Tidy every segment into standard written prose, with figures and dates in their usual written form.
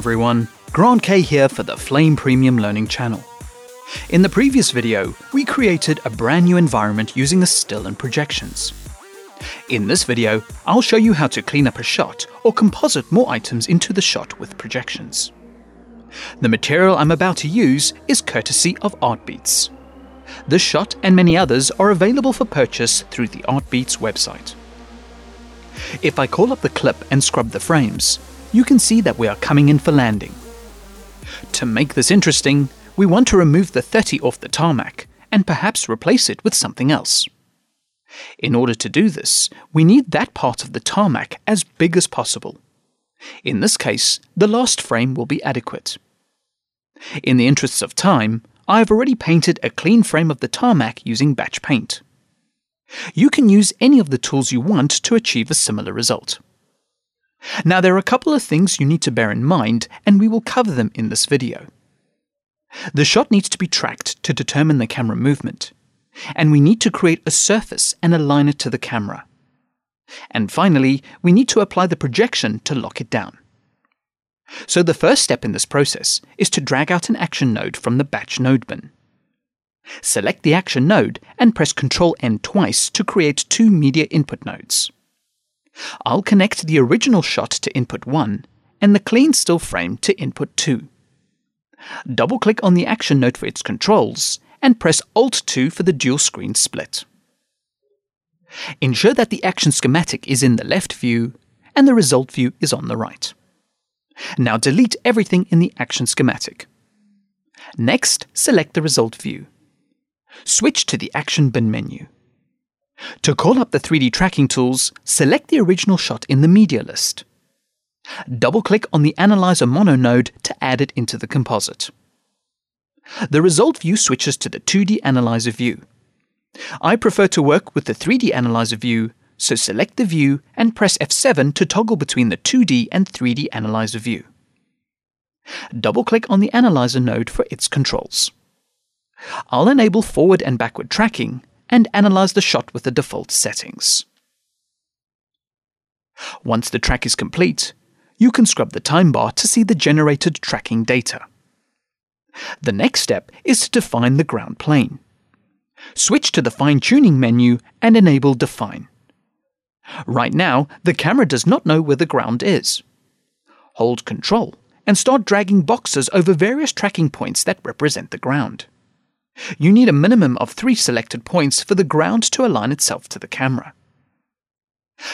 everyone, Grant K here for the Flame Premium Learning Channel. In the previous video, we created a brand new environment using a still and projections. In this video, I'll show you how to clean up a shot or composite more items into the shot with projections. The material I'm about to use is courtesy of Artbeats. This shot and many others are available for purchase through the Artbeats website. If I call up the clip and scrub the frames, you can see that we are coming in for landing. To make this interesting, we want to remove the 30 off the tarmac and perhaps replace it with something else. In order to do this, we need that part of the tarmac as big as possible. In this case, the last frame will be adequate. In the interests of time, I have already painted a clean frame of the tarmac using Batch Paint. You can use any of the tools you want to achieve a similar result. Now, there are a couple of things you need to bear in mind, and we will cover them in this video. The shot needs to be tracked to determine the camera movement, and we need to create a surface and align it to the camera. And finally, we need to apply the projection to lock it down. So the first step in this process is to drag out an action node from the batch node bin. Select the action node and press Ctrl+N twice to create two media input nodes. I'll connect the original shot to input 1 and the clean still frame to input 2. Double-click on the action node for its controls and press Alt+2 for the dual screen split. Ensure that the action schematic is in the left view and the result view is on the right. Now delete everything in the action schematic. Next, select the result view. Switch to the action bin menu. To call up the 3D tracking tools, select the original shot in the media list. Double-click on the Analyzer Mono node to add it into the composite. The result view switches to the 2D Analyzer view. I prefer to work with the 3D Analyzer view, so select the view and press F7 to toggle between the 2D and 3D Analyzer view. Double-click on the Analyzer node for its controls. I'll enable forward and backward tracking and analyze the shot with the default settings. Once the track is complete, you can scrub the time bar to see the generated tracking data. The next step is to define the ground plane. Switch to the fine-tuning menu and enable Define. Right now, the camera does not know where the ground is. Hold Ctrl and start dragging boxes over various tracking points that represent the ground. You need a minimum of 3 selected points for the ground to align itself to the camera.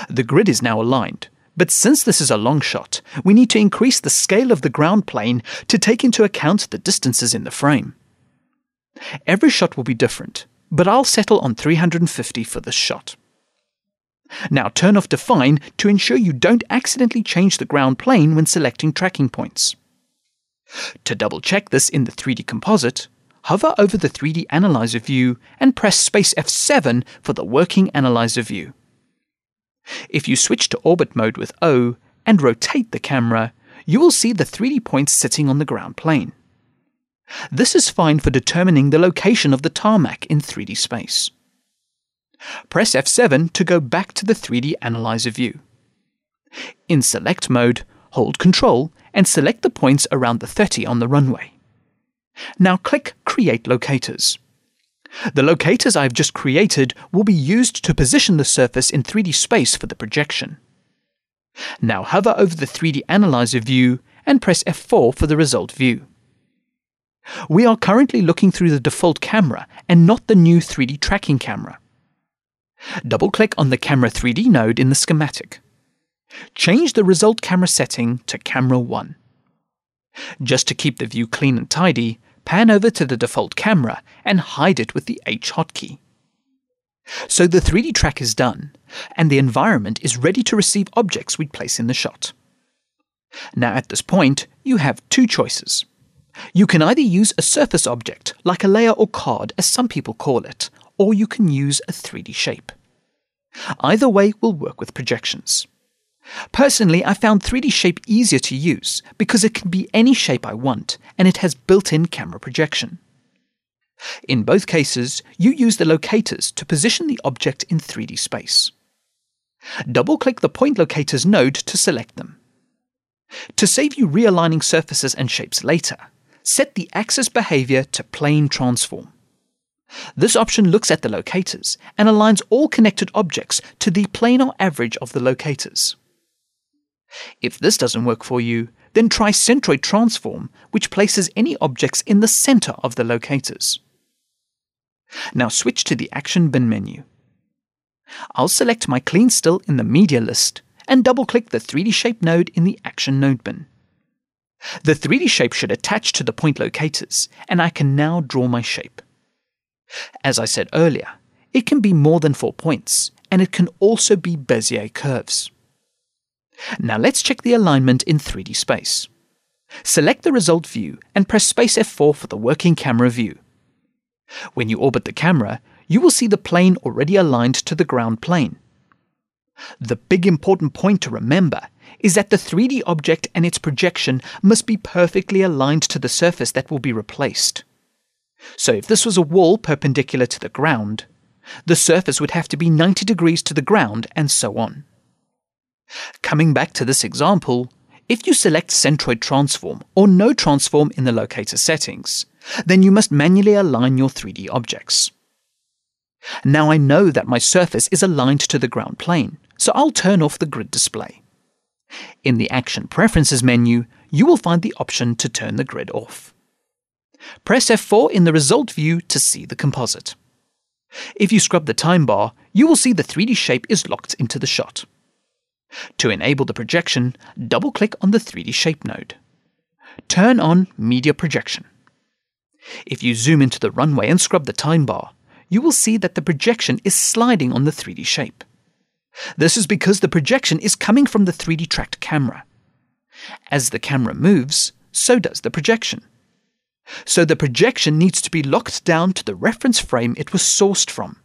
The grid is now aligned, but since this is a long shot, we need to increase the scale of the ground plane to take into account the distances in the frame. Every shot will be different, but I'll settle on 350 for this shot. Now turn off Define to ensure you don't accidentally change the ground plane when selecting tracking points. To double-check this in the 3D composite, hover over the 3D Analyzer view and press Space F7 for the working Analyzer view. If you switch to Orbit mode with O and rotate the camera, you will see the 3D points sitting on the ground plane. This is fine for determining the location of the tarmac in 3D space. Press F7 to go back to the 3D Analyzer view. In Select mode, hold Ctrl and select the points around the 30 on the runway. Now click Create Locators. The locators I have just created will be used to position the surface in 3D space for the projection. Now hover over the 3D Analyzer view and press F4 for the result view. We are currently looking through the default camera and not the new 3D tracking camera. Double-click on the Camera 3D node in the schematic. Change the result camera setting to Camera 1. Just to keep the view clean and tidy, pan over to the default camera and hide it with the H hotkey. So the 3D track is done, and the environment is ready to receive objects we'd place in the shot. Now at this point, you have two choices. You can either use a surface object, like a layer or card as some people call it, or you can use a 3D shape. Either way will work with projections. Personally, I found 3D shape easier to use because it can be any shape I want and it has built-in camera projection. In both cases, you use the locators to position the object in 3D space. Double-click the Point Locators node to select them. To save you realigning surfaces and shapes later, set the axis behavior to plane transform. This option looks at the locators and aligns all connected objects to the planar average of the locators. If this doesn't work for you, then try centroid transform, which places any objects in the center of the locators. Now switch to the Action bin menu. I'll select my clean still in the media list and double-click the 3D shape node in the Action node bin. The 3D shape should attach to the point locators, and I can now draw my shape. As I said earlier, it can be more than 4 points, and it can also be Bezier curves. Now let's check the alignment in 3D space. Select the result view and press Space F4 for the working camera view. When you orbit the camera, you will see the plane already aligned to the ground plane. The big important point to remember is that the 3D object and its projection must be perfectly aligned to the surface that will be replaced. So if this was a wall perpendicular to the ground, the surface would have to be 90 degrees to the ground and so on. Coming back to this example, if you select centroid transform or no transform in the locator settings, then you must manually align your 3D objects. Now I know that my surface is aligned to the ground plane, so I'll turn off the grid display. In the Action Preferences menu, you will find the option to turn the grid off. Press F4 in the result view to see the composite. If you scrub the time bar, you will see the 3D shape is locked into the shot. To enable the projection, double-click on the 3D shape node. Turn on Media Projection. If you zoom into the runway and scrub the time bar, you will see that the projection is sliding on the 3D shape. This is because the projection is coming from the 3D tracked camera. As the camera moves, so does the projection. So the projection needs to be locked down to the reference frame it was sourced from.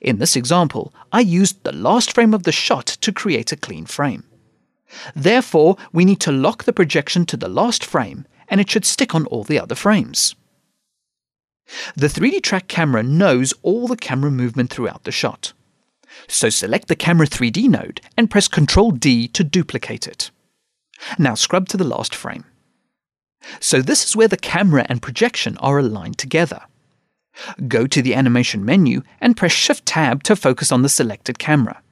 In this example, I used the last frame of the shot to create a clean frame. Therefore, we need to lock the projection to the last frame, and it should stick on all the other frames. The 3D track camera knows all the camera movement throughout the shot. So select the Camera 3D node and press Ctrl-D to duplicate it. Now scrub to the last frame. So this is where the camera and projection are aligned together. Go to the Animation menu and press Shift-Tab to focus on the selected camera.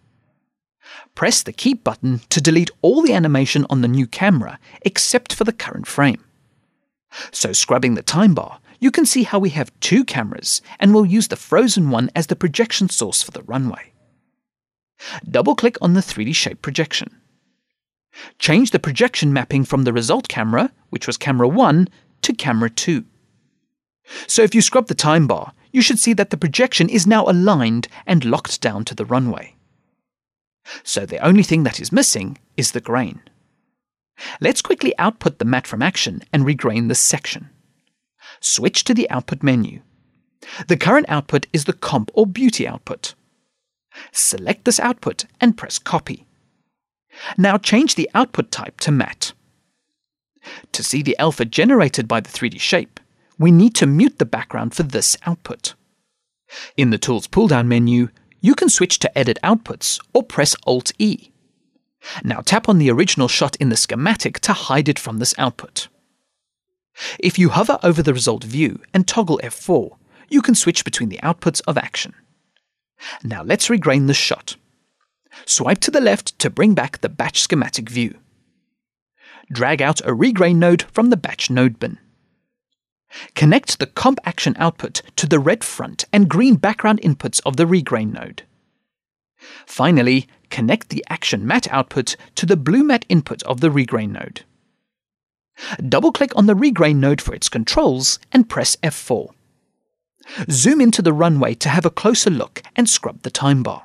Press the Keep button to delete all the animation on the new camera except for the current frame. So scrubbing the time bar, you can see how we have 2 cameras and we'll use the frozen one as the projection source for the runway. Double-click on the 3D shape projection. Change the projection mapping from the result camera, which was camera 1, to camera 2. So if you scrub the time bar, you should see that the projection is now aligned and locked down to the runway. So the only thing that is missing is the grain. Let's quickly output the mat from Action and regrain this section. Switch to the Output menu. The current output is the Comp or Beauty output. Select this output and press Copy. Now change the output type to Matte. To see the alpha generated by the 3D shape, we need to mute the background for this output. In the Tools pull-down menu, you can switch to Edit Outputs or press Alt-E. Now tap on the original shot in the schematic to hide it from this output. If you hover over the result view and toggle F4, you can switch between the outputs of Action. Now let's regrain this shot. Swipe to the left to bring back the batch schematic view. Drag out a regrain node from the batch node bin. Connect the Comp Action output to the red front and green background inputs of the regrain node. Finally, connect the Action Matte output to the blue matte input of the regrain node. Double-click on the regrain node for its controls and press F4. Zoom into the runway to have a closer look and scrub the time bar.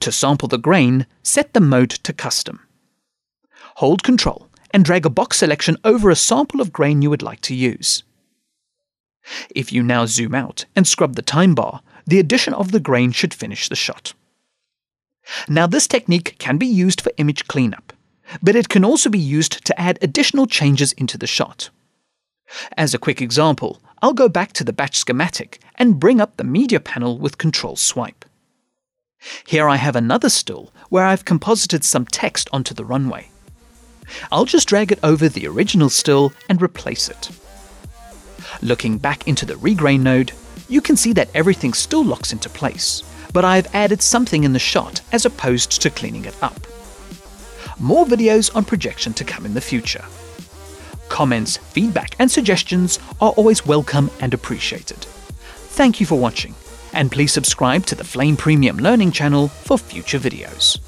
To sample the grain, set the mode to Custom. Hold Ctrl and drag a box selection over a sample of grain you would like to use. If you now zoom out and scrub the time bar, the addition of the grain should finish the shot. Now this technique can be used for image cleanup, but it can also be used to add additional changes into the shot. As a quick example, I'll go back to the batch schematic and bring up the media panel with Ctrl Swipe. Here I have another still where I've composited some text onto the runway. I'll just drag it over the original still and replace it. Looking back into the Regrain node, you can see that everything still locks into place, but I've added something in the shot as opposed to cleaning it up. More videos on projection to come in the future. Comments, feedback and suggestions are always welcome and appreciated. Thank you for watching, and please subscribe to the Flame Premium Learning Channel for future videos.